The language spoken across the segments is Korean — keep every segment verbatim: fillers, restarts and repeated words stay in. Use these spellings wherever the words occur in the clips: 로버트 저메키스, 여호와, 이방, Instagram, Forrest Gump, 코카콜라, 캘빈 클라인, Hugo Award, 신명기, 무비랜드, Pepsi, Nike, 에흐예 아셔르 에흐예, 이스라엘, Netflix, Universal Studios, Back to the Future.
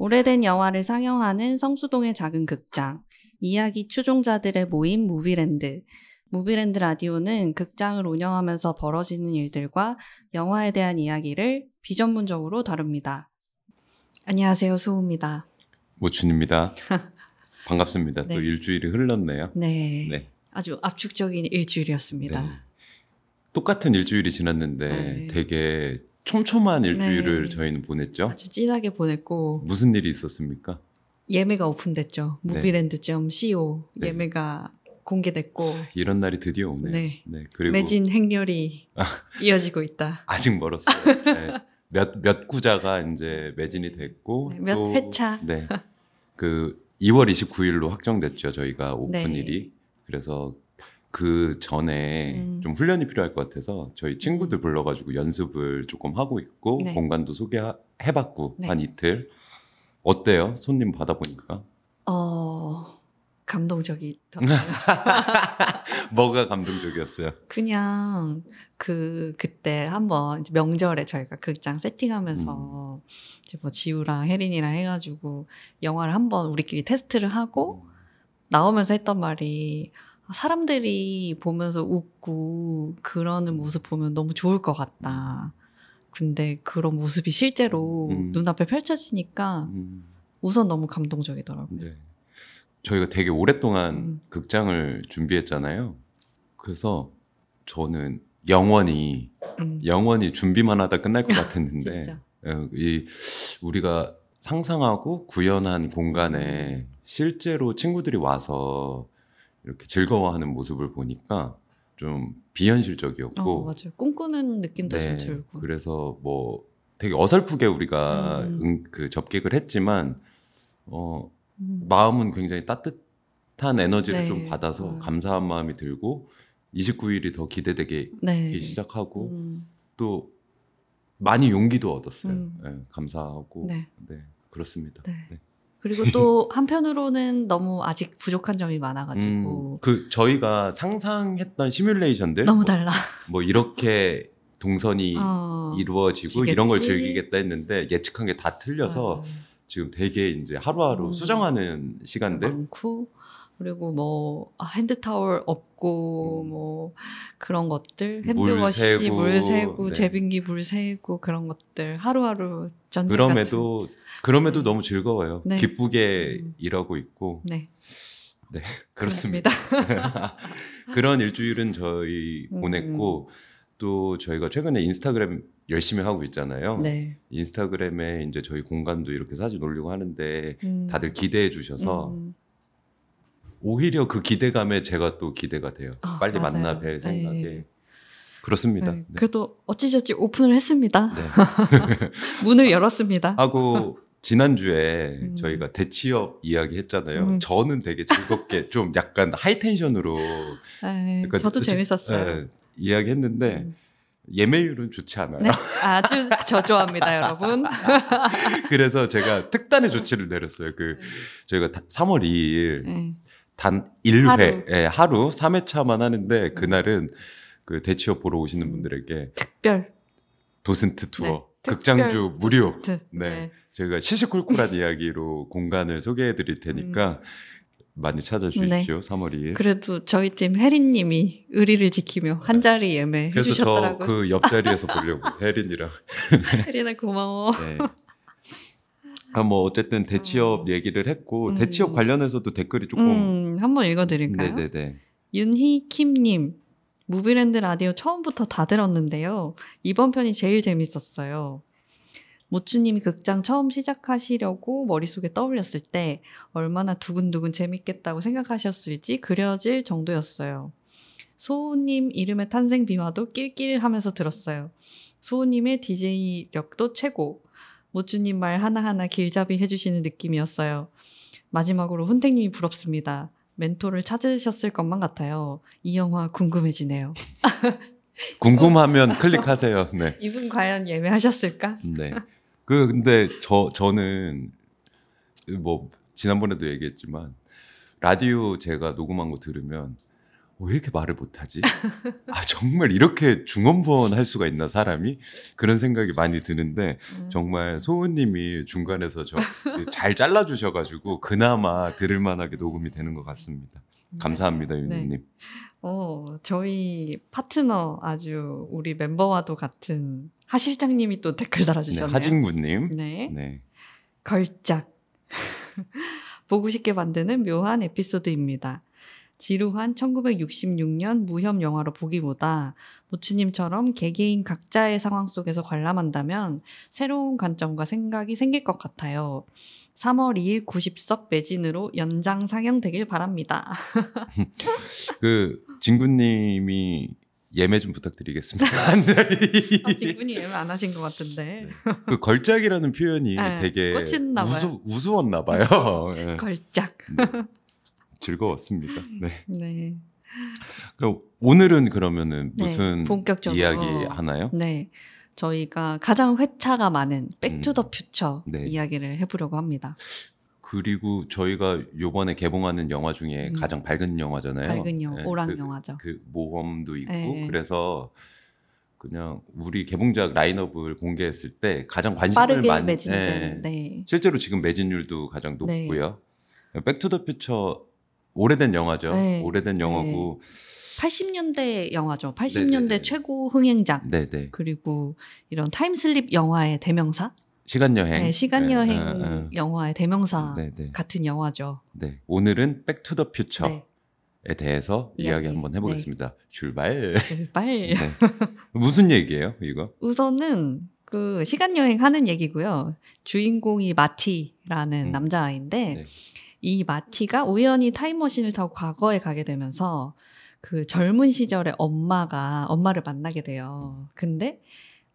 오래된 영화를 상영하는 성수동의 작은 극장, 이야기 추종자들의 모임 무비랜드. 무비랜드 라디오는 극장을 운영하면서 벌어지는 일들과 영화에 대한 이야기를 비전문적으로 다룹니다. 안녕하세요. 소우입니다. 모춘입니다. 반갑습니다. 네. 또 일주일이 흘렀네요. 네. 네. 아주 압축적인 일주일이었습니다. 네. 똑같은 일주일이 지났는데 네. 되게 촘촘한 일주일을 네. 저희는 보냈죠. 아주 진하게 보냈고. 무슨 일이 있었습니까? 예매가 오픈됐죠. 무비랜드 닷 씨오 네. 예매가 공개됐고. 이런 날이 드디어 오네요. 네. 네. 그리고 매진 행렬이 이어지고 있다. 아직 멀었어요. 네. 몇, 몇 구자가 이제 매진이 됐고. 네. 몇 또, 회차. 네. 그 이월 이십구일로 확정됐죠. 저희가 오픈일이. 네. 그래서 그 전에 음. 좀 훈련이 필요할 것 같아서 저희 친구들 불러가지고 연습을 조금 하고 있고 네. 공간도 소개해봤고 네. 한 이틀. 어때요? 손님 받아보니까? 어... 감동적이더라고요. 뭐가 감동적이었어요? 그냥 그, 그때 한번 이제 명절에 저희가 극장 세팅하면서 음. 이제 뭐 지우랑 혜린이랑 해가지고 영화를 한번 우리끼리 테스트를 하고 나오면서 했던 말이 사람들이 보면서 웃고 그러는 모습 보면 너무 좋을 것 같다. 근데 그런 모습이 실제로 음. 눈앞에 펼쳐지니까 음. 우선 너무 감동적이더라고요. 네. 저희가 되게 오랫동안 음. 극장을 준비했잖아요. 그래서 저는 영원히 음. 영원히 준비만 하다 끝날 것 같았는데 이 우리가 상상하고 구현한 공간에 실제로 친구들이 와서 이렇게 즐거워하는 모습을 보니까 좀 비현실적이었고 어, 맞아요. 꿈꾸는 느낌도 네, 좀 들고 그래서 뭐 되게 어설프게 우리가 음. 응, 그 접객을 했지만 어, 음. 마음은 굉장히 따뜻한 에너지를 네. 좀 받아서 음. 감사한 마음이 들고 이십구 일이 더 기대되기 네. 시작하고 음. 또 많이 용기도 얻었어요. 음. 네, 감사하고 네, 네 그렇습니다. 네. 네. 그리고 또 한편으로는 너무 아직 부족한 점이 많아가지고 음, 그 저희가 상상했던 시뮬레이션들 너무 달라 뭐, 뭐 이렇게 동선이 어, 이루어지고 지겠지? 이런 걸 즐기겠다 했는데 예측한 게 다 틀려서 어. 지금 되게 이제 하루하루 음, 수정하는 시간들 많고 그리고 뭐 아, 핸드타월 없고 음. 뭐 그런 것들 핸드워시 물 세고, 물 세고 네. 제빙기 물 세고 그런 것들 하루하루 전쟁 그럼에도 같은. 그럼에도 음. 너무 즐거워요. 네. 기쁘게 음. 일하고 있고. 네. 네, 그렇습니다. 그렇습니다. 그런 일주일은 저희 음. 보냈고 또 저희가 최근에 인스타그램 열심히 하고 있잖아요. 네. 인스타그램에 이제 저희 공간도 이렇게 사진 올리고 하는데 음. 다들 기대해 주셔서 음. 오히려 그 기대감에 제가 또 기대가 돼요. 어, 빨리 맞아요. 만나 뵐 생각에. 네. 그렇습니다. 네. 그래도 어찌저찌 오픈을 했습니다. 네. 문을 열었습니다. 하고 지난주에 음. 저희가 대취업 이야기 했잖아요. 음. 저는 되게 즐겁게 좀 약간 하이텐션으로 에이, 그러니까 저도 지, 재밌었어요. 에, 이야기했는데 음. 예매율은 좋지 않아요. 네? 아주 저조합니다. 여러분. 그래서 제가 특단의 조치를 내렸어요. 그 저희가 삼월 이일 음. 단 일 회, 하루. 예, 하루 삼 회차만 하는데 그날은 그 대취업 보러 오시는 분들에게 특별 도슨트 투어, 네, 극장주 무료. 도슨트. 네, 네. 저희가 시시콜콜한 이야기로 공간을 소개해드릴 테니까 음. 많이 찾아주십시오. 네. 삼월 이일. 그래도 저희 팀 혜린님이 의리를 지키며 한 자리 예매 그래서 해주셨더라고요. 그래서 저 그 옆자리에서 보려고 혜린이랑. 혜린아 고마워. 네. 아, 뭐 어쨌든 대취업 얘기를 했고 음. 대취업 관련해서도 댓글이 조금 음, 한번 읽어드릴까요? 네네네. 윤희킴님. 무비랜드 라디오 처음부터 다 들었는데요. 이번 편이 제일 재밌었어요. 모추님이 극장 처음 시작하시려고 머릿속에 떠올렸을 때 얼마나 두근두근 재밌겠다고 생각하셨을지 그려질 정도였어요. 소우님 이름의 탄생 비화도 낄낄하면서 들었어요. 소우님의 디제이력도 최고. 모추님 말 하나하나 길잡이 해주시는 느낌이었어요. 마지막으로 훈택님이 부럽습니다. 멘토를 찾으셨을 것만 같아요. 이 영화 궁금해지네요. 궁금하면 클릭하세요. 네. 이분 과연 예매하셨을까? 네. 그 근데 저 저는 뭐 지난번에도 얘기했지만 라디오 제가 녹음한 거 들으면 왜 이렇게 말을 못하지? 아, 정말 이렇게 중언부언할 수가 있나, 사람이? 그런 생각이 많이 드는데, 음. 정말 소은님이 중간에서 저 잘 잘라주셔가지고, 그나마 들을만하게 녹음이 되는 것 같습니다. 감사합니다, 네. 윤희님. 네. 어, 저희 파트너 아주 우리 멤버와도 같은 하실장님이 또 댓글 달아주셨네요. 네, 하진구님. 네. 네. 걸작. 보고 싶게 만드는 묘한 에피소드입니다. 지루한 천구백육십육 년 무협 영화로 보기보다 모츠님처럼 개개인 각자의 상황 속에서 관람한다면 새로운 관점과 생각이 생길 것 같아요. 삼월 이일 구십 석 매진으로 연장 상영되길 바랍니다. 그 진구님이 예매 좀 부탁드리겠습니다. 아, 진군이 예매 안 하신 것 같은데. 그 걸작이라는 표현이 네, 되게 우수, 우스웠나 봐요. 네. 걸작. 네. 즐거웠습니다. 네. 네. 그럼 오늘은 그러면은 무슨 네, 본격적으로 이야기 하나요? 네. 저희가 가장 회차가 많은 백 투 더 퓨처 음, 네. 이야기를 해보려고 합니다. 그리고 저희가 요번에 개봉하는 영화 중에 음. 가장 밝은 영화잖아요. 밝은 영화, 네, 오락 그, 영화죠. 그 모험도 있고 네. 그래서 그냥 우리 개봉작 라인업을 공개했을 때 가장 관심을 빠르게 많이 매진된. 네. 네. 실제로 지금 매진율도 가장 높고요. 네. 백 투 더 퓨처 오래된 영화죠. 네. 오래된 영화고. 네. 팔십 년대 영화죠. 팔십 년대 네네. 최고 흥행작. 네네. 그리고 이런 타임슬립 영화의 대명사. 시간여행. 네, 시간여행 네. 아, 아. 영화의 대명사 네네. 같은 영화죠. 네, 오늘은 백 투 더 퓨처에 대해서 네. 이야기 한번 해보겠습니다. 네. 출발. 출발. 네. 무슨 얘기예요, 이거? 우선은 그 시간여행 하는 얘기고요. 주인공이 마티라는 음. 남자아이인데 네. 이 마티가 우연히 타임머신을 타고 과거에 가게 되면서 그 젊은 시절에 엄마가 엄마를 만나게 돼요. 근데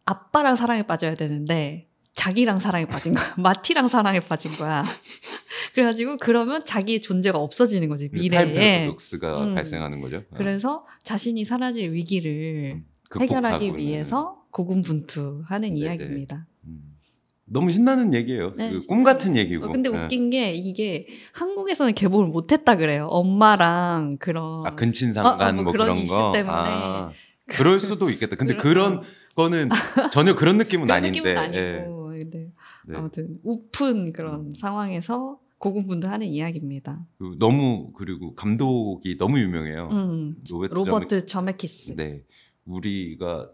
아빠랑 사랑에 빠져야 되는데 자기랑 사랑에 빠진 거야. 마티랑 사랑에 빠진 거야. 그래가지고 그러면 자기의 존재가 없어지는 거지. 미래에. 타임 패러독스가 음. 발생하는 거죠. 그래서 자신이 사라질 위기를 음, 해결하기 위해서 고군분투하는 네네. 이야기입니다. 음. 너무 신나는 얘기예요. 네, 그 꿈 같은 얘기고. 어, 근데 네. 웃긴 게 이게 한국에서는 개봉을 못했다 그래요. 엄마랑 그런 아, 근친상간 어, 어, 뭐, 뭐 그런, 그런 거. 때문에. 아, 그럴 수도 있겠다. 근데 그런, 그런 거는 전혀 그런 느낌은 그런 아닌데. 느낌은 아니고. 네. 네. 네. 아무튼 우픈 그런 음. 상황에서 고군분투하는 이야기입니다. 너무 그리고 감독이 너무 유명해요. 음, 로버트, 로버트 저메키스. 네, 우리가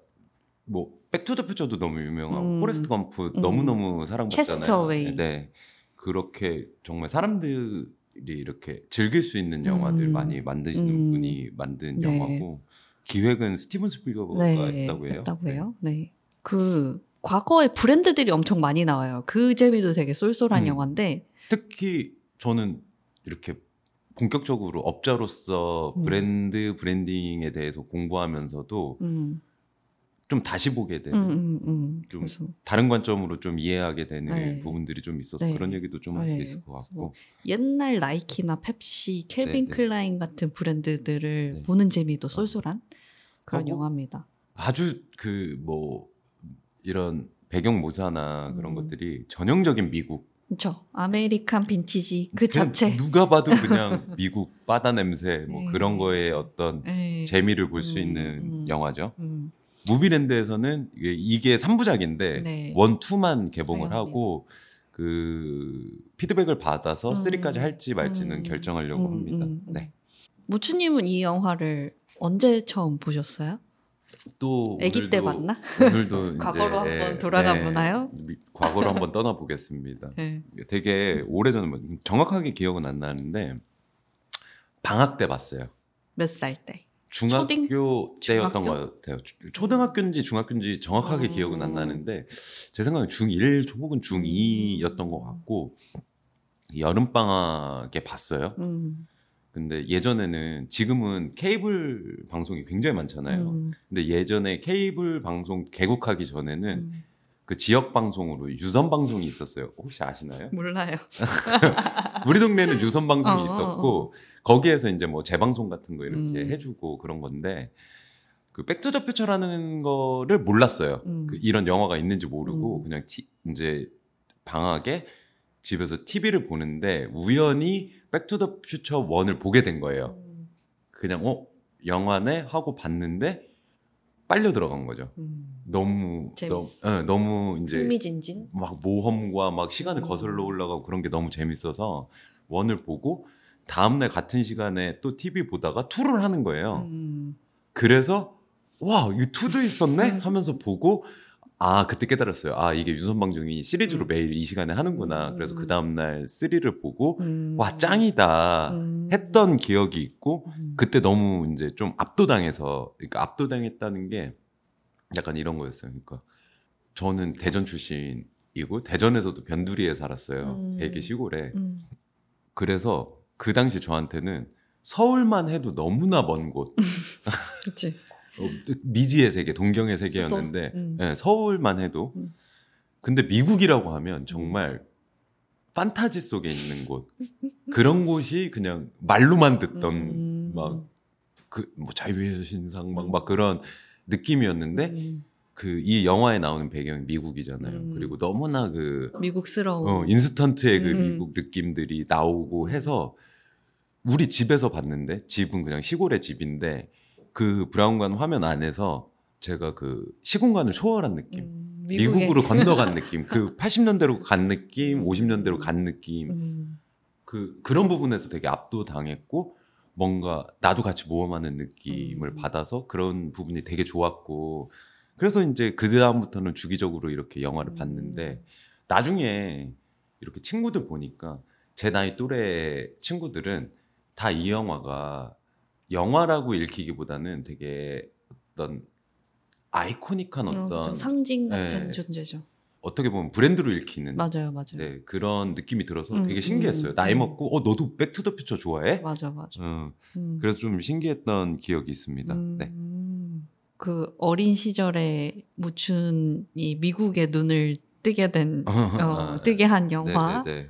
뭐. 백 투 더 퓨처도 너무 유명하고 음, 포레스트 검프 음, 너무너무 사랑받잖아요. 캐스트 어웨이. 네. 그렇게 정말 사람들이 이렇게 즐길 수 있는 영화들 음, 많이 만드시는 음, 분이 만든 네. 영화고 기획은 스티븐 스필버그가 네, 했다고 해요. 했다고 해요. 네. 네. 그 과거에 브랜드들이 엄청 많이 나와요. 그 재미도 되게 쏠쏠한 음, 영화인데 특히 저는 이렇게 본격적으로 업자로서 브랜드 음. 브랜딩에 대해서 공부하면서도 음. 좀 다시 보게 되는, 음, 음, 음. 좀 그래서. 다른 관점으로 좀 이해하게 되는 네. 부분들이 좀 있어서 네. 그런 얘기도 좀 할 수 네. 있을 것 같고 옛날 나이키나 펩시, 캘빈 네, 클라인 네. 같은 브랜드들을 네. 보는 재미도 쏠쏠한 어. 그런 영화입니다. 아주 그 뭐 이런 배경 모사나 그런 음. 것들이 전형적인 미국 그렇죠. 아메리칸 빈티지 그 자체. 누가 봐도 그냥 미국 바다 냄새 뭐 에이. 그런 거에 어떤 에이. 재미를 볼 수 음, 있는 음. 영화죠. 음. 무비랜드에서는 이게 삼 부작인데 네. 일, 이만 개봉을 자연합니다. 하고 그 피드백을 받아서 음. 삼까지 할지 말지는 음. 결정하려고 음. 합니다. 음. 네. 무추님은 이 영화를 언제 처음 보셨어요? 또 아기 때 봤나? 오늘도 과거로 이제, 한번 돌아가 네, 보나요? 과거로 한번 떠나보겠습니다. 네. 되게 오래전에 정확하게 기억은 안 나는데 방학 때 봤어요. 몇 살 때? 중학교 초딩? 때였던 중학교? 것 같아요. 초등학교인지 중학교인지 정확하게 음. 기억은 안 나는데 제 생각엔 중일 혹은 중이였던 것 같고 여름방학에 봤어요. 음. 근데 예전에는 지금은 케이블 방송이 굉장히 많잖아요. 음. 근데 예전에 케이블 방송 개국하기 전에는 음. 그 지역 방송으로 유선 방송이 있었어요. 혹시 아시나요? 몰라요. 우리 동네는 유선 방송이 어, 있었고 거기에서 이제 뭐 재방송 같은 거 이렇게 음. 해주고 그런 건데 그 백 투 더 퓨처라는 거를 몰랐어요. 음. 그 이런 영화가 있는지 모르고 음. 그냥 티, 이제 방학에 집에서 티비를 보는데 우연히 백 투 더 퓨처 일을 보게 된 거예요. 그냥 어 영화네 하고 봤는데 빨려 들어간 거죠. 음. 너무 너무, 네, 너무 이제 흥미진진? 막 모험과 막 시간을 음. 거슬러 올라가고 그런 게 너무 재밌어서 원을 보고 다음날 같은 시간에 또 티비 보다가 투를 하는 거예요. 음. 그래서 와, 이 투도 있었네 하면서 보고 아, 그때 깨달았어요. 아, 이게 윤선방송이 시리즈로 음. 매일 이 시간에 하는구나. 그래서 음. 그 다음날 쓰리를 보고 음. 와, 짱이다 음. 했던 기억이 있고 음. 그때 너무 이제 좀 압도당해서 그러니까 압도당했다는 게 약간 이런 거였어요. 그러니까 저는 대전 출신이고 대전에서도 변두리에 살았어요. 음. 되게 시골에. 음. 그래서 그 당시 저한테는 서울만 해도 너무나 먼 곳. 그치. 미지의 세계, 동경의 세계였는데 음. 네, 서울만 해도 음. 근데 미국이라고 하면 정말 판타지 속에 있는 곳 그런 곳이 그냥 말로만 듣던 음. 막 그 뭐 자유의 신상 막, 막 그런 느낌이었는데 음. 그 이 영화에 나오는 배경이 미국이잖아요. 음. 그리고 너무나 그 미국스러운 어, 인스턴트의 음. 그 미국 느낌들이 나오고 해서 우리 집에서 봤는데 집은 그냥 시골의 집인데 그 브라운관 화면 안에서 제가 그 시공간을 초월한 느낌, 음, 미국으로 건너간 느낌, 그 팔십 년대로 간 느낌, 오십 년대로 간 느낌, 음. 그 그런 부분에서 되게 압도당했고 뭔가 나도 같이 모험하는 느낌을 음. 받아서 그런 부분이 되게 좋았고 그래서 이제 그 다음부터는 주기적으로 이렇게 영화를 음. 봤는데 나중에 이렇게 친구들 보니까 제 나이 또래 친구들은 다 이 영화가 영화라고 읽히기보다는 되게 어떤 아이코닉한 어떤 어, 상징 같은 네, 존재죠. 어떻게 보면 브랜드로 읽히는 맞아요, 맞아요. 네, 그런 느낌이 들어서 음, 되게 신기했어요. 음, 나이 음. 먹고 어 너도 백 투 더 퓨처 좋아해? 맞아, 맞아. 어, 음. 그래서 좀 신기했던 기억이 있습니다. 음, 네. 그 어린 시절에 무춘이 미국의 눈을 뜨게 된 어, 아, 뜨게 한 영화. 네네네.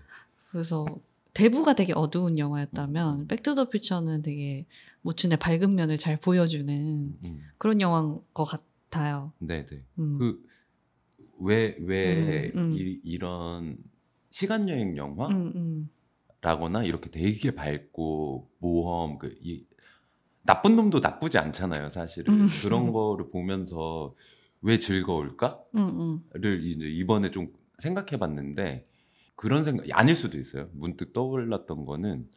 그래서 대부가 되게 어두운 영화였다면 음. 백투더퓨처는 되게 모춘의 밝은 면을 잘 보여주는 음. 그런 영화인 것 같아요. 네네. 음. 그 왜 왜 음, 음. 이런 시간 여행 영화라거나 음, 음. 이렇게 되게 밝고 모험 그 이 나쁜 놈도 나쁘지 않잖아요, 사실은. 음. 그런 거를 보면서 왜 즐거울까를 음, 음. 이제 이번에 좀 생각해봤는데. 그런 생각 아닐 수도 있어요. 문득 떠올랐던 거는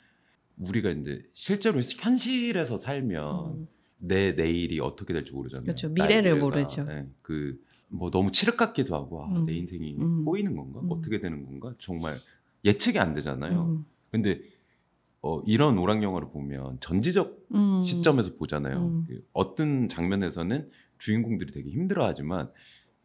우리가 이제 실제로 현실에서 살면 음. 내 내일이 어떻게 될지 모르잖아요. 그렇죠. 미래를 모르죠. 네. 그 뭐 너무 칠흑같기도 하고 음. 아, 내 인생이 음. 꼬이는 건가? 음. 어떻게 되는 건가? 정말 예측이 안 되잖아요. 음. 근데 어, 이런 오락 영화를 보면 전지적 음. 시점에서 보잖아요. 음. 그 어떤 장면에서는 주인공들이 되게 힘들어하지만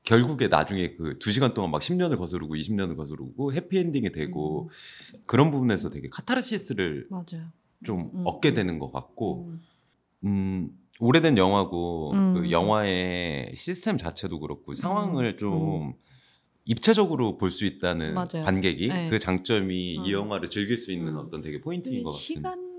결국에 나중에 그 두 시간 동안 막 십 년을 거스르고 이십 년을 거스르고 해피엔딩이 되고 음. 그런 부분에서 되게 카타르시스를 맞아요. 좀 음. 얻게 되는 것 같고 음. 음, 오래된 영화고 음. 그 영화의 시스템 자체도 그렇고 상황을 음. 좀 음. 입체적으로 볼 수 있다는 맞아요. 관객이 네. 그 장점이 음. 이 영화를 즐길 수 있는 음. 어떤 되게 포인트인 것 같아요. 시간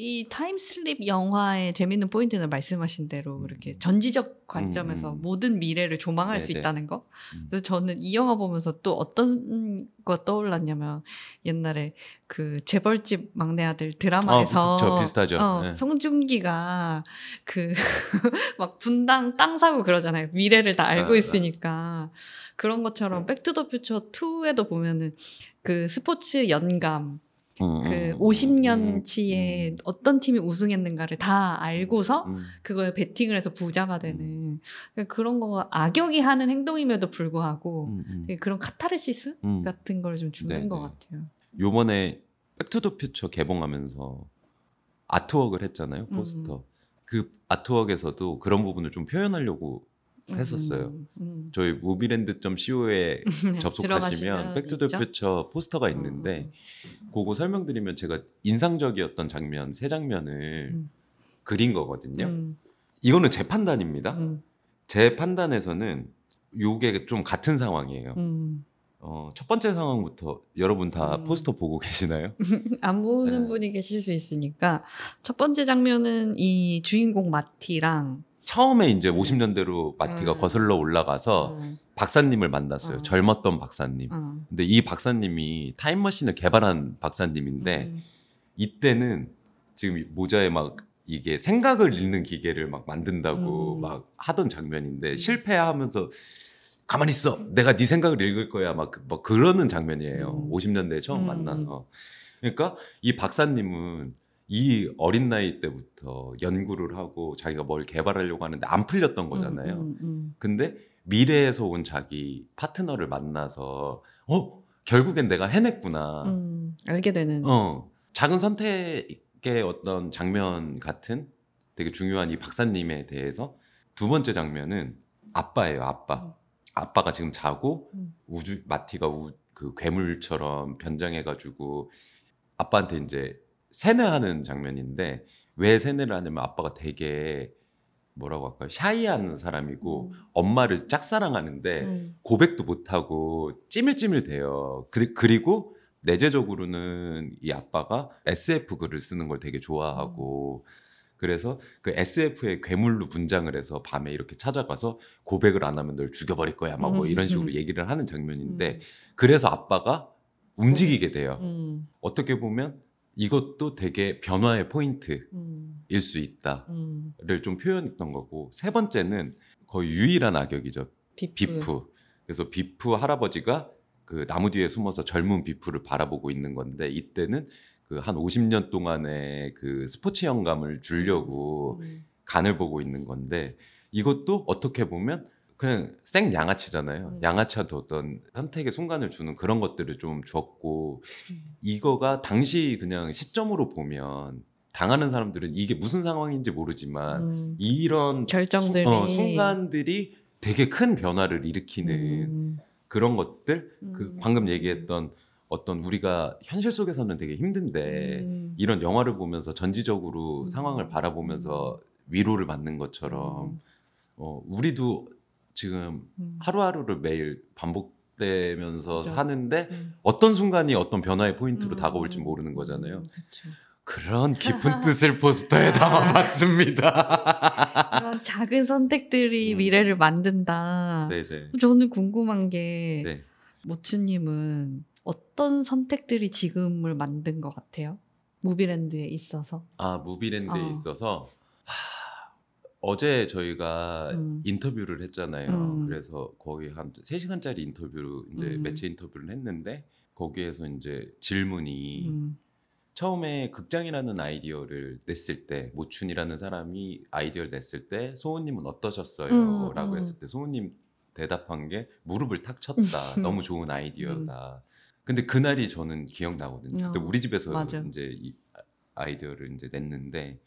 이 타임슬립 영화의 재밌는 포인트는 말씀하신 대로 이렇게 전지적 관점에서 음. 모든 미래를 조망할 네네. 수 있다는 거. 그래서 저는 이 영화 보면서 또 어떤 거 떠올랐냐면 옛날에 그 재벌집 막내 아들 드라마에서 어, 그쵸, 비슷하죠. 어, 네. 성준기가 그 막 분당 땅 사고 그러잖아요. 미래를 다 알고 아, 있으니까. 아. 그런 것처럼 백투더퓨처 이에도 보면은 그 스포츠 연감 그 오십 년치에 음. 어떤 팀이 우승했는가를 다 알고서 음. 그거에 베팅을 해서 부자가 되는 그러니까 그런 거 악역이 하는 행동임에도 불구하고 음. 그런 카타르시스 음. 같은 걸 좀 주는 네네. 것 같아요. 요번에 백투더퓨처 개봉하면서 아트웍을 했잖아요. 포스터. 음. 그 아트웍에서도 그런 부분을 좀 표현하려고 했었어요. 음, 음. 저희 무비랜드 닷 씨오에 접속하시면 백투더퓨처 포스터가 있는데 음. 그거 설명드리면 제가 인상적이었던 장면 세 장면을 음. 그린 거거든요. 음. 이거는 제 판단입니다. 음. 제 판단에서는 요게 좀 같은 상황이에요. 음. 어, 첫 번째 상황부터 여러분 다 음. 포스터 보고 계시나요? 안 보는 네. 분이 계실 수 있으니까 첫 번째 장면은 이 주인공 마티랑 처음에 이제 오십 년대로 마티가 음. 거슬러 올라가서 음. 박사님을 만났어요. 음. 젊었던 박사님. 음. 근데 이 박사님이 타임머신을 개발한 박사님인데 음. 이때는 지금 모자에 막 이게 생각을 읽는 기계를 막 만든다고 음. 막 하던 장면인데 실패하면서 가만히 있어. 내가 네 생각을 읽을 거야. 막, 막 그러는 장면이에요. 음. 오십 년대에 처음 음. 만나서. 그러니까 이 박사님은 이 어린 나이 때부터 연구를 하고 자기가 뭘 개발하려고 하는데 안 풀렸던 거잖아요. 음, 음, 음. 근데 미래에서 온 자기 파트너를 만나서 어? 결국엔 내가 해냈구나. 음, 알게 되는. 어, 작은 선택의 어떤 장면 같은 되게 중요한 이 박사님에 대해서 두 번째 장면은 아빠예요. 아빠. 아빠가 지금 자고 음. 우주 마티가 우, 그 괴물처럼 변장해가지고 아빠한테 이제 세뇌하는 장면인데 왜 세뇌를 하냐면 아빠가 되게 뭐라고 할까요? 샤이한 사람이고 음. 엄마를 짝사랑하는데 음. 고백도 못하고 찌밀찌밀대요. 그, 그리고 내재적으로는 이 아빠가 에스에프 글을 쓰는 걸 되게 좋아하고 음. 그래서 그 에스에프의 괴물로 분장을 해서 밤에 이렇게 찾아가서 고백을 안 하면 널 죽여버릴 거야 막 뭐 이런 식으로 얘기를 하는 장면인데 음. 그래서 아빠가 움직이게 돼요. 음. 어떻게 보면 이것도 되게 변화의 포인트일 음. 수 있다를 음. 좀 표현했던 거고 세 번째는 거의 유일한 악역이죠. 비프. 비프. 그래서 비프 할아버지가 그 나무 뒤에 숨어서 젊은 비프를 바라보고 있는 건데 이때는 그 한 오십 년 동안의 그 스포츠 영감을 주려고 음. 간을 보고 있는 건데 이것도 어떻게 보면 그냥 생 양아치잖아요. 음. 양아치한테 어떤 선택의 순간을 주는 그런 것들을 좀 줬고 음. 이거가 당시 그냥 시점으로 보면 당하는 사람들은 이게 무슨 상황인지 모르지만 음. 이런 결정들이 수, 어, 순간들이 되게 큰 변화를 일으키는 음. 그런 것들 음. 그 방금 얘기했던 어떤 우리가 현실 속에서는 되게 힘든데 음. 이런 영화를 보면서 전지적으로 음. 상황을 바라보면서 위로를 받는 것처럼 음. 어, 우리도 지금 음. 하루하루를 매일 반복되면서 그렇죠. 사는데 음. 어떤 순간이 어떤 변화의 포인트로 음. 다가올지 모르는 거잖아요. 음, 그렇죠. 그런 깊은 뜻을 포스터에 담아봤습니다. 그런 작은 선택들이 음. 미래를 만든다. 네네. 저는 궁금한 게 네. 모츠님은 어떤 선택들이 지금을 만든 것 같아요? 무비랜드에 있어서. 아, 무비랜드에 어. 있어서. 하... 어제 저희가 음. 인터뷰를 했잖아요. 음. 그래서 거의 한 세 시간짜리 인터뷰로 이제 음. 매체 인터뷰를 했는데 거기에서 이제 질문이 음. 처음에 극장이라는 아이디어를 냈을 때 모춘이라는 사람이 아이디어를 냈을 때 소은님은 어떠셨어요? 음. 라고 했을 때 소은님 대답한 게 무릎을 탁 쳤다. 너무 좋은 아이디어다. 음. 근데 그날이 저는 기억나거든요. 어. 그때 우리 집에서 맞아. 이제 이 아이디어를 이제 냈는데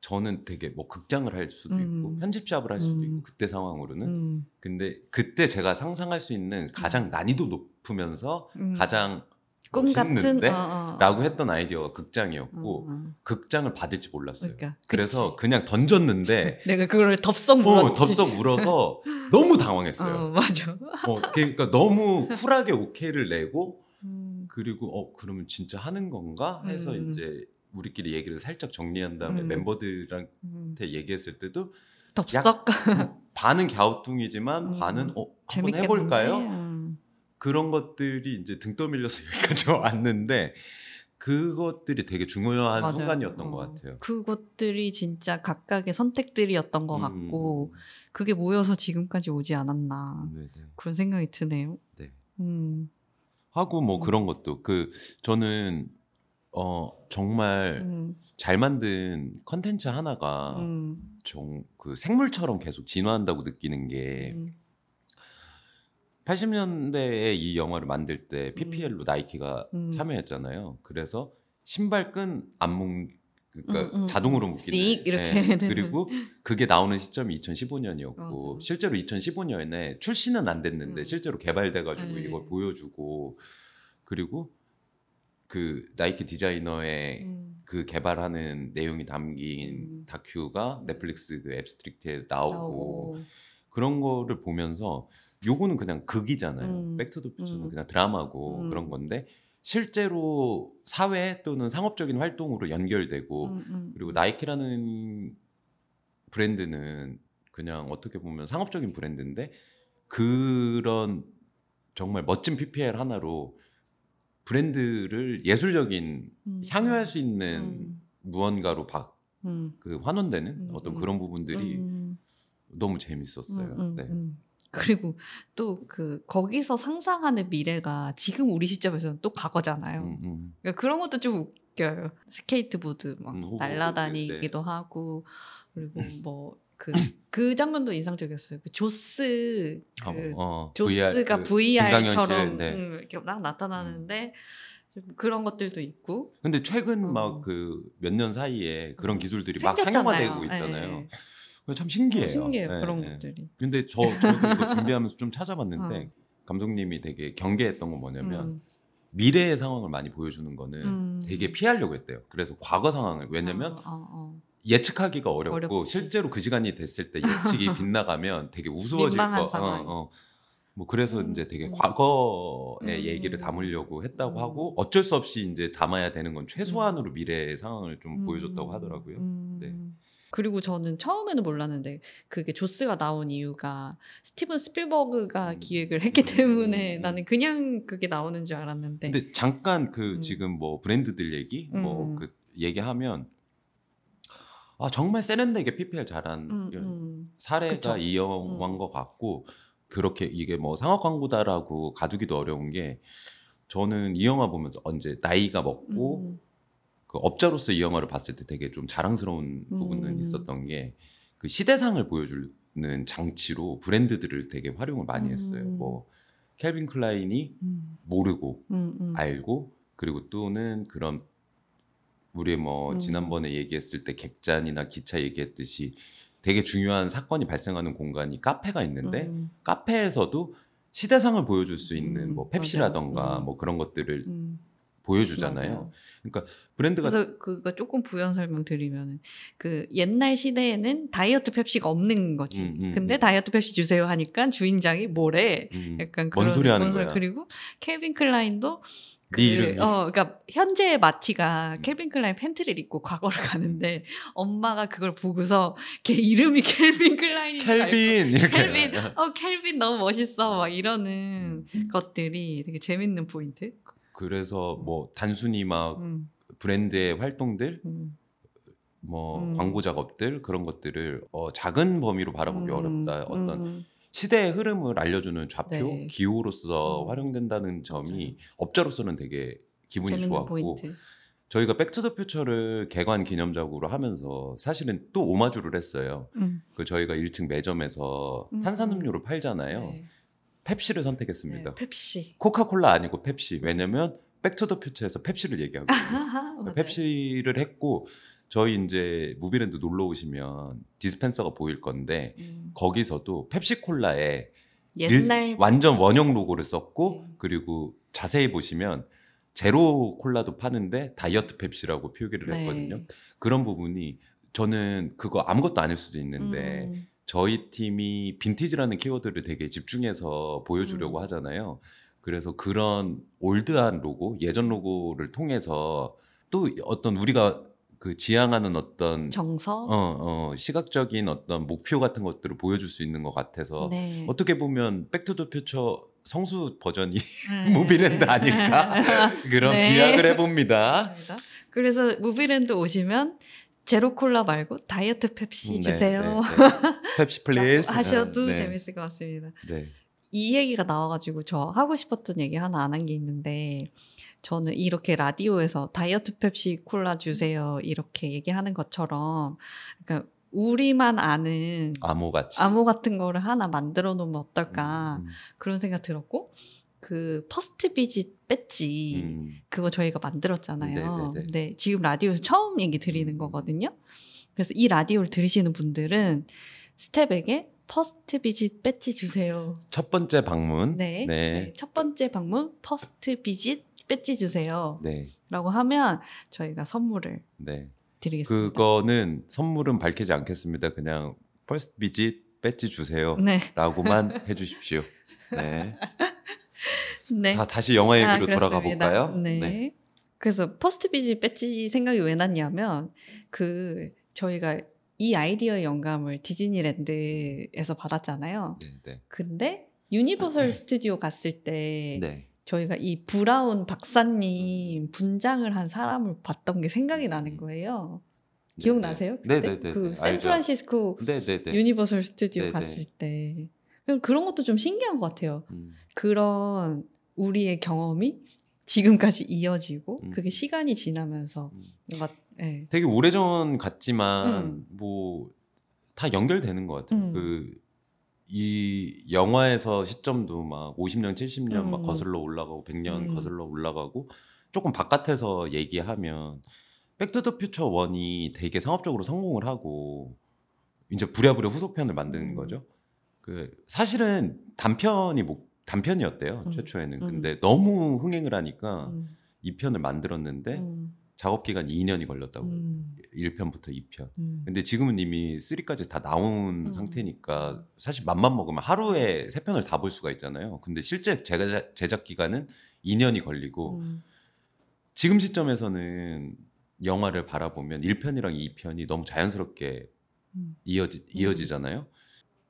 저는 되게 뭐 극장을 할 수도 음. 있고 편집샵을 할 수도 음. 있고 그때 상황으로는 음. 근데 그때 제가 상상할 수 있는 가장 난이도 높으면서 음. 가장 꿈 같은 어, 어. 라고 했던 아이디어가 극장이었고 어, 어. 극장을 받을지 몰랐어요. 그러니까, 그래서 그냥 던졌는데 내가 그걸 덥석 물었지. 어, 덥석 물어서 너무 당황했어요. 어, 맞아. 어, 그러니까 너무 쿨하게 오케이를 내고 음. 그리고 어 그러면 진짜 하는 건가 해서 음. 이제 우리끼리 얘기를 살짝 정리한 다음에 음. 멤버들한테 음. 얘기했을 때도 덥석 반은 갸우뚱이지만 음. 반은 어, 한번 해볼까요? 음. 그런 것들이 이제 등 떠밀려서 여기까지 왔는데 그것들이 되게 중요한 맞아요. 순간이었던 어. 것 같아요. 그것들이 진짜 각각의 선택들이었던 것 음. 같고 그게 모여서 지금까지 오지 않았나 네네. 그런 생각이 드네요. 네. 음. 하고 뭐 음. 그런 것도 그 저는 어 정말 음. 잘 만든 컨텐츠 하나가 음. 정, 그 생물처럼 계속 진화한다고 느끼는 게 음. 팔십 년대에 이 영화를 만들 때 피피엘로 음. 나이키가 음. 참여했잖아요. 그래서 신발끈 안 묶, 그러니까 음, 음. 자동으로 묶이는. 네. 그리고 그게 나오는 시점이 이천십오 년이었고 맞아. 실제로 이천십오 년에 출시는 안 됐는데 음. 실제로 개발돼가지고 네. 이걸 보여주고 그리고 그 나이키 디자이너의 음. 그 개발하는 내용이 담긴 음. 다큐가 넷플릭스 그 앱스트릭트에 나오고 오. 그런 거를 보면서 요거는 그냥 극이잖아요. 음. 백 투 더 퓨처는 음. 그냥 드라마고 음. 그런 건데 실제로 사회 또는 상업적인 활동으로 연결되고 음, 음. 그리고 나이키라는 브랜드는 그냥 어떻게 보면 상업적인 브랜드인데 그런 정말 멋진 피피엘 하나로 브랜드를 예술적인 음. 향유할 수 있는 음. 무언가로 바, 음. 그 환원되는 음. 어떤 그런 부분들이 음. 너무 재밌었어요. 음. 음. 네. 음. 그리고 또 그 거기서 상상하는 미래가 지금 우리 시점에서는 또 과거잖아요. 음, 음. 그러니까 그런 것도 좀 웃겨요. 스케이트보드 막 음, 날아다니기도 네. 하고 그리고 뭐 그 그 장면도 인상적이었어요. 그 조스 그 어, 어, 조스가 브이알처럼 네. 음, 이렇게 막 나타나는데 음. 좀 그런 것들도 있고. 근데 최근 어. 막 그 몇 년 사이에 그런 기술들이 생겼잖아요. 막 상용화되고 있잖아요. 네. 참 신기해요. 어, 신기해요 네, 그런 네. 것들이. 근데 저 저도 이거 준비하면서 좀 찾아봤는데 어. 감독님이 되게 경계했던 건 뭐냐면 음. 미래의 상황을 많이 보여주는 거는 음. 되게 피하려고 했대요. 그래서 과거 상황을 왜냐면 어, 어, 어. 예측하기가 어렵고 어렵지. 실제로 그 시간이 됐을 때 예측이 빗나가면 되게 우스워질 거. 어, 어. 뭐 그래서 음. 이제 되게 과거의 음. 얘기를 담으려고 했다고 음. 하고 어쩔 수 없이 이제 담아야 되는 건 최소한으로 미래의 상황을 좀 음. 보여줬다고 하더라고요. 음. 네. 그리고 저는 처음에는 몰랐는데 그게 조스가 나온 이유가 스티븐 스필버그가 음. 기획을 했기 때문에 음. 나는 그냥 그게 나오는 줄 알았는데. 근데 잠깐 그 음. 지금 뭐 브랜드들 얘기 음. 뭐 그 얘기하면 아 정말 세련되게 피피엘 잘한 음, 음. 사례가 그쵸? 이 영화인 음. 것 같고 그렇게 이게 뭐 상업 광고다라고 가두기도 어려운 게 저는 이 영화 보면서 언제 나이가 먹고 음. 그 업자로서 이 영화를 봤을 때 되게 좀 자랑스러운 부분은 음. 있었던 게 그 시대상을 보여주는 장치로 브랜드들을 되게 활용을 많이 했어요. 음. 뭐 캘빈 클라인이 음. 모르고 음, 음. 알고 그리고 또는 그런 우리 뭐 음. 지난번에 얘기했을 때 객잔이나 기차 얘기했듯이 되게 중요한 사건이 발생하는 공간이 카페가 있는데 음. 카페에서도 시대상을 보여줄 수 있는 음. 뭐 펩시라던가 음. 뭐 그런 것들을 음. 보여주잖아요. 맞아요. 그러니까 브랜드가 그래서 그거 조금 부연 설명드리면은 그 옛날 시대에는 다이어트 펩시가 없는 거지. 음, 음, 근데 음. 다이어트 펩시 주세요 하니까 주인장이 뭐래. 음, 약간 그런 뭔 소리 하는 거야. 그리고 캘빈 클라인도 그, 네 이름이. 어, 그러니까 현재의 마티가 캘빈 클라인 팬티를 입고 과거를 가는데 엄마가 그걸 보고서 걔 이름이 캘빈 클라인인 줄 알고 캘빈 이렇게 캘빈 어 캘빈 너무 멋있어 막 이러는 음. 것들이 되게 재밌는 포인트. 그래서 뭐 단순히 막 음. 브랜드의 활동들, 음. 뭐 음. 광고 작업들 그런 것들을 어, 작은 범위로 바라보기 음. 어렵다. 어떤 음. 시대의 흐름을 알려주는 좌표, 네. 기호로서 음. 활용된다는 점이 맞아요. 업자로서는 되게 기분이 좋았고 포인트. 저희가 백투더퓨처를 개관 기념작으로 하면서 사실은 또 오마주를 했어요. 음. 그 저희가 일 층 매점에서 음. 탄산음료를 팔잖아요. 네. 펩시를 선택했습니다. 네, 펩시. 코카콜라 아니고 펩시. 왜냐면 백투더퓨처에서 펩시를 얘기하고 있어요. 펩시를 했고 저희 이제 무비랜드 놀러 오시면 디스펜서가 보일 건데 음. 거기서도 펩시콜라에 옛날 일, 완전 원형 로고를 썼고 음. 그리고 자세히 보시면 제로 콜라도 파는데 다이어트 펩시라고 표기를 했거든요. 네. 그런 부분이 저는 그거 아무것도 아닐 수도 있는데 음. 저희 팀이 빈티지라는 키워드를 되게 집중해서 보여주려고 음. 하잖아요. 그래서 그런 올드한 로고, 예전 로고를 통해서 또 어떤 우리가 그 지향하는 어떤 정서, 어, 어, 시각적인 어떤 목표 같은 것들을 보여줄 수 있는 것 같아서 네. 어떻게 보면 백투더퓨처 성수 버전이 네. 무비랜드 아닐까 그런 네. 비약을 해봅니다. 맞습니다. 그래서 무비랜드 오시면 제로 콜라 말고 다이어트 펩시 네, 주세요. 네, 네. 펩시 플리즈 하셔도 네. 재밌을 것 같습니다. 네. 이 얘기가 나와가지고 저 하고 싶었던 얘기 하나 안 한 게 있는데 저는 이렇게 라디오에서 다이어트 펩시 콜라 주세요 이렇게 얘기하는 것처럼 그러니까 우리만 아는 암호같이. 암호 같은 거를 하나 만들어 놓으면 어떨까 음. 그런 생각 들었고 그 퍼스트 비지 배지 음. 그거 저희가 만들었잖아요. 네네네. 근데 지금 라디오에서 처음 얘기 드리는 거거든요. 그래서 이 라디오를 들으시는 분들은 스텝에게 퍼스트 비짓 배지 주세요. 첫 번째 방문. 네. 네. 네. 첫 번째 방문 퍼스트 비짓 배지 주세요. 네. 라고 하면 저희가 선물을 네. 드리겠습니다. 그거는 선물은 밝히지 않겠습니다. 그냥 퍼스트 비짓 배지 주세요. 네. 라고만 해 주십시오. 네. 네. 자 다시 영화 얘기로 아, 돌아가 볼까요? 네. 네. 그래서 퍼스트 비지 배지 생각이 왜 났냐면 그 저희가 이 아이디어의 영감을 디즈니랜드에서 받았잖아요. 네, 네. 근데 유니버설 네. 스튜디오 갔을 때 네. 저희가 이 브라운 박사님 분장을 한 사람을 봤던 게 생각이 나는 거예요. 기억나세요? 네네네. 그 샌프란시스코 유니버설 스튜디오 네네. 갔을 때. 그런 것도 좀 신기한 것 같아요. 음. 그런 우리의 경험이 지금까지 이어지고 음. 그게 시간이 지나면서 음. 뭔가 네. 되게 오래전 같지만 음. 뭐 다 연결되는 것 같아요. 음. 그 이 영화에서 시점도 막 오십 년, 칠십 년 음. 막 거슬러 올라가고 백 년 음. 거슬러 올라가고 조금 바깥에서 얘기하면 백투더퓨처 일이 되게 상업적으로 성공을 하고 이제 부랴부랴 후속편을 만드는 거죠. 그 사실은 단편이 뭐 단편이었대요. 음. 최초에는. 근데 음. 너무 흥행을 하니까 음. 이 편을 만들었는데 음. 작업 기간이 이 년이 걸렸다고. 음. 일 편부터 이 편. 음. 근데 지금은 이미 삼까지 다 나온 음. 상태니까 사실 맘만 먹으면 하루에 세 편을 다 볼 수가 있잖아요. 근데 실제 제작, 제작 기간은 이 년이 걸리고 음. 지금 시점에서는 영화를 바라보면 일 편이랑 이 편이 너무 자연스럽게 음. 이어지, 이어지잖아요.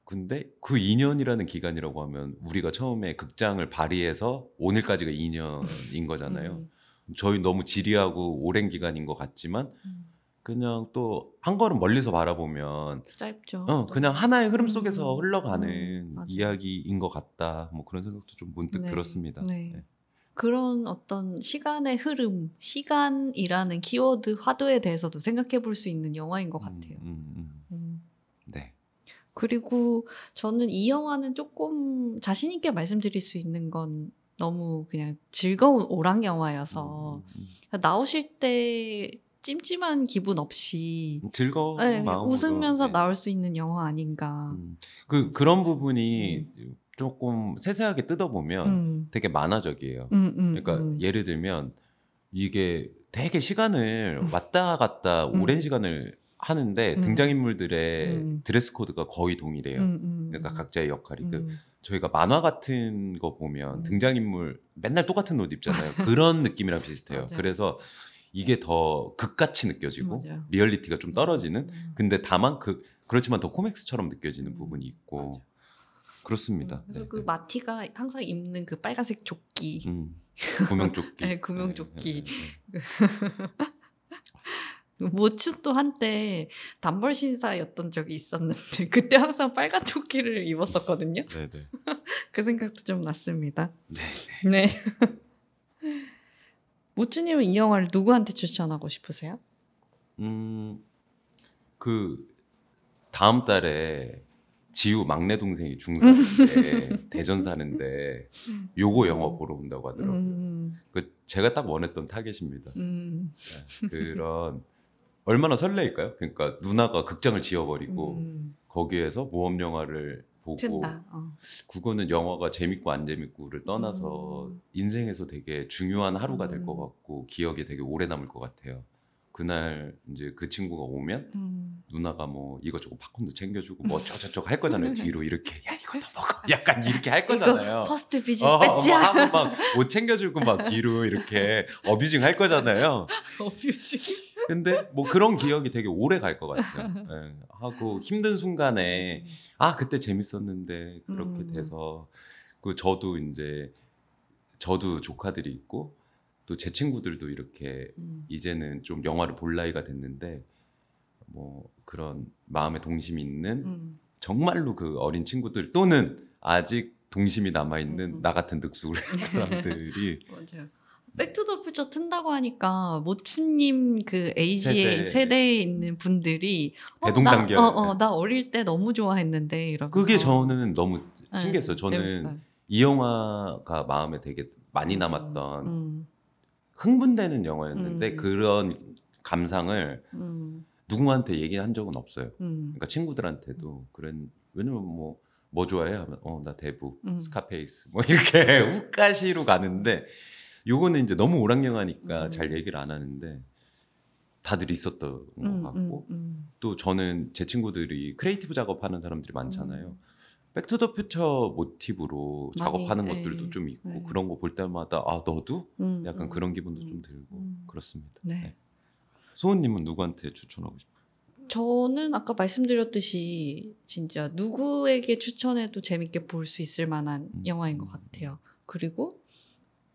근데 그 이 년이라는 기간이라고 하면 우리가 처음에 극장을 발휘해서 오늘까지가 이 년인 거잖아요. 음. 저희 너무 지리하고 오랜 기간인 것 같지만 음. 그냥 또 한 걸음 멀리서 바라보면 짧죠. 어, 그냥 하나의 흐름 속에서 음. 흘러가는 음. 이야기인 것 같다. 뭐 그런 생각도 좀 문득 네. 들었습니다. 네. 네. 그런 어떤 시간의 흐름, 시간이라는 키워드 화두에 대해서도 생각해 볼 수 있는 영화인 것 같아요. 음, 음, 음. 음. 네. 그리고 저는 이 영화는 조금 자신 있게 말씀드릴 수 있는 건 너무 그냥 즐거운 오락 영화여서 음, 음. 나오실 때 찜찜한 기분 없이 즐거운 네, 마음으로 웃으면서 네. 나올 수 있는 영화 아닌가. 음. 그 그런 부분이 음. 조금 세세하게 뜯어보면 음. 되게 만화적이에요. 음, 음, 그러니까 음. 예를 들면 이게 되게 시간을 왔다 갔다 음. 오랜 시간을 하는데 음. 등장인물들의 음. 드레스 코드가 거의 동일해요. 음, 음, 그러니까 각자의 역할이. 음. 그 저희가 만화 같은 거 보면 음. 등장인물 맨날 똑같은 옷 입잖아요. 그런 느낌이랑 비슷해요. 맞아요. 그래서 이게 더 극같이 느껴지고 맞아요. 리얼리티가 좀 떨어지는. 음. 근데 다만 그, 그렇지만 더 코믹스처럼 느껴지는 음. 부분이 있고 맞아요. 그렇습니다. 음. 그래서 네, 그 네. 마티가 항상 입는 그 빨간색 조끼. 음. 구명조끼. 네, 구명조끼. 네, 네, 네. 모츠도 한때 단벌 신사였던 적이 있었는데 그때 항상 빨간 조끼를 입었었거든요. 네네. 그 생각도 좀 났습니다. 네네. 네. 모츠님은 이 영화를 누구한테 추천하고 싶으세요? 음, 그 다음 달에 지우 막내 동생이 중사인데 대전 사는데 요거 영화 보러 온다고 하더라고요. 음. 그 제가 딱 원했던 타겟입니다. 음. 네, 그런. 얼마나 설레일까요? 그러니까 누나가 극장을 지어버리고 음. 거기에서 모험 영화를 보고 어. 그거는 영화가 재밌고 안 재밌고를 떠나서 음. 인생에서 되게 중요한 하루가 될 것 같고 기억에 되게 오래 남을 것 같아요. 그날 이제 그 친구가 오면 음. 누나가 뭐 이것저것 팝콘도 챙겨주고 뭐 저저저할 거잖아요. 뒤로 이렇게 야 이거 다 먹어 약간 이렇게 할 거잖아요. 퍼스트 비징 배지야. 어, 막 옷 챙겨주고 막 뒤로 이렇게 어뷰징 할 거잖아요. 어뷰징. 근데 뭐 그런 기억이 되게 오래 갈 것 같아요. 네. 하고 힘든 순간에 아 그때 재밌었는데 그렇게 음. 돼서 그 저도 이제 저도 조카들이 있고. 또 제 친구들도 이렇게 음. 이제는 좀 영화를 볼 나이가 됐는데 뭐 그런 마음에 동심이 있는 음. 정말로 그 어린 친구들 또는 아직 동심이 남아있는 음. 나 같은 늑수구레 사람들이 맞아요. 백투더퓨처 튼다고 하니까 모추님 그 에이지에 세대. 세대에 있는 분들이 대동단결 어, 나, 어, 어, 나 어릴 때 너무 좋아했는데 이러면서 그게 저는 너무 신기했어요. 네, 저는 재밌어요. 이 영화가 마음에 되게 많이 남았던 음, 음. 흥분되는 영화였는데 음. 그런 감상을 음. 누구한테 얘기한 적은 없어요. 음. 그러니까 친구들한테도 그런 왜냐면 뭐 뭐 좋아해 하면 어 나 대부 음. 스카페이스 뭐 이렇게 우까시로 가는데 요거는 이제 너무 오락 영화니까 음. 잘 얘기를 안 하는데 다들 있었던 것 음, 같고 음, 음. 또 저는 제 친구들이 크리에이티브 작업하는 사람들이 많잖아요. 음. 백투더퓨처 모티브로 많이, 작업하는 에이, 것들도 좀 있고 에이. 그런 거 볼 때마다 아 너도? 음, 약간 음, 그런 기분도 음, 좀 들고 음. 그렇습니다. 네. 네. 소은님은 누구한테 추천하고 싶어요? 저는 아까 말씀드렸듯이 진짜 누구에게 추천해도 재밌게 볼 수 있을 만한 음. 영화인 것 같아요. 그리고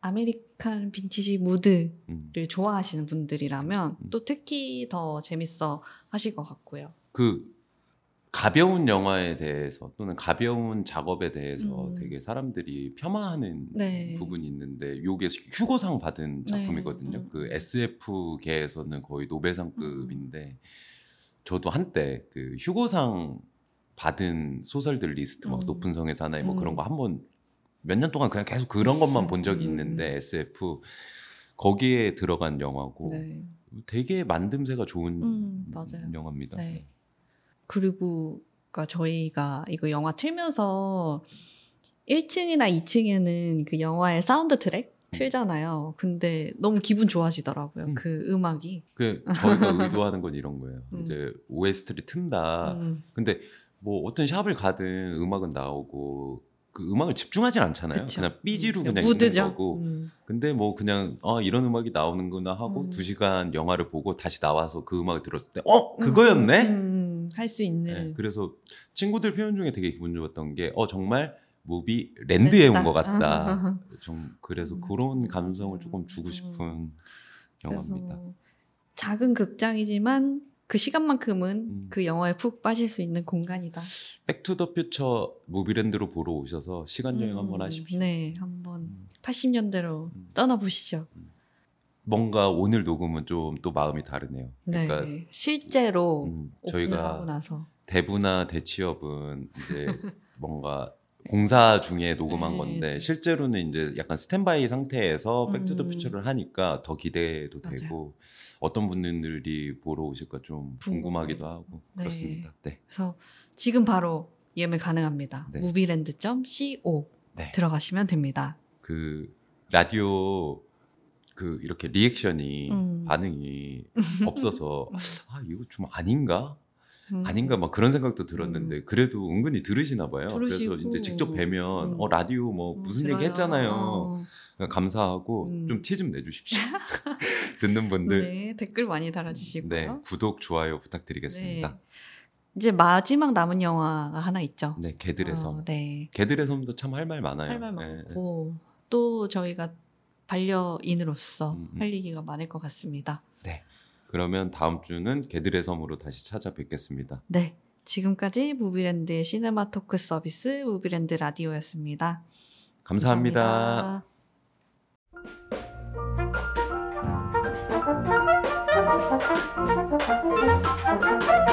아메리칸 빈티지 무드를 음. 좋아하시는 분들이라면 음. 또 특히 더 재밌어 하실 것 같고요. 그 가벼운 영화에 대해서 또는 가벼운 작업에 대해서 음. 되게 사람들이 폄하하는 네. 부분이 있는데 요게 휴고상 받은 작품이거든요. 네. 그 에스에프계에서는 거의 노벨상급인데 음. 저도 한때 그 휴고상 받은 소설들 리스트 막 음. 높은 성의 사나이 뭐 음. 그런 거 한 번 몇 년 동안 그냥 계속 그런 것만 본 적이 있는데 음. 에스에프 거기에 들어간 영화고 네. 되게 만듦새가 좋은 음, 맞아요. 영화입니다. 네. 그리고 그러니까 저희가 이거 영화 틀면서 일 층이나 이 층에는 그 영화의 사운드 트랙 틀잖아요. 근데 너무 기분 좋아지더라고요. 음. 그 음악이. 그 저희가 의도하는 건 이런 거예요. 음. 이제 오에스티를 튼다. 음. 근데 뭐 어떤 샵을 가든 음악은 나오고 그 음악을 집중하진 않잖아요. 그쵸. 그냥 삐지로 그냥 있는 거고. 음. 근데 뭐 그냥 아 이런 음악이 나오는구나 하고 음. 두 시간 영화를 보고 다시 나와서 그 음악을 들었을 때 어? 그거였네? 음. 음. 할 수 있는. 네, 그래서 친구들 표현 중에 되게 기분 좋았던 게 어 정말 무비랜드에 온 것 같다. 좀 그래서 음. 그런 감성을 조금 주고 싶은 음. 영화입니다. 작은 극장이지만 그 시간만큼은 음. 그 영화에 푹 빠질 수 있는 공간이다. 백투더퓨처 무비랜드로 보러 오셔서 시간 여행 음. 한번 하십시오. 네, 한번 음. 팔십 년대로 음. 떠나보시죠. 음. 뭔가 오늘 녹음은 좀 또 마음이 다르네요. 그러니까 네, 실제로 음, 저희가 나서. 대부나 대취업은 이제 뭔가 공사 중에 녹음한 네, 건데 네. 실제로는 이제 약간 스탠바이 상태에서 백투더퓨처를 하니까 더 기대도 맞아요. 되고 어떤 분들이 보러 오실까 좀 궁금하기도 궁금해. 하고 네. 그렇습니다. 네. 그래서 지금 바로 예매 가능합니다. 네. 무비랜드 닷 씨오 네. 들어가시면 됩니다. 그 라디오 그 이렇게 리액션이 음. 반응이 없어서 아 이거 좀 아닌가 음. 아닌가 막 그런 생각도 들었는데 음. 그래도 은근히 들으시나 봐요. 부르시고. 그래서 이제 직접 뵈면 음. 어 라디오 뭐 무슨 들어요. 얘기 했잖아요. 어. 감사하고 음. 좀 티 좀 내주십시오. 듣는 분들 네, 댓글 많이 달아주시고요. 네, 구독 좋아요 부탁드리겠습니다. 네. 이제 마지막 남은 영화가 하나 있죠. 네, 개들의 섬. 어, 네. 개들의 섬도 참 할 말 많아요. 할 말 많고 네, 네. 또 저희가 반려인으로서 음음. 할 얘기가 많을 것 같습니다. 네, 그러면 다음 주는 개들의 섬으로 다시 찾아뵙겠습니다. 네, 지금까지 무비랜드의 시네마 토크 서비스 무비랜드 라디오였습니다. 감사합니다. 감사합니다.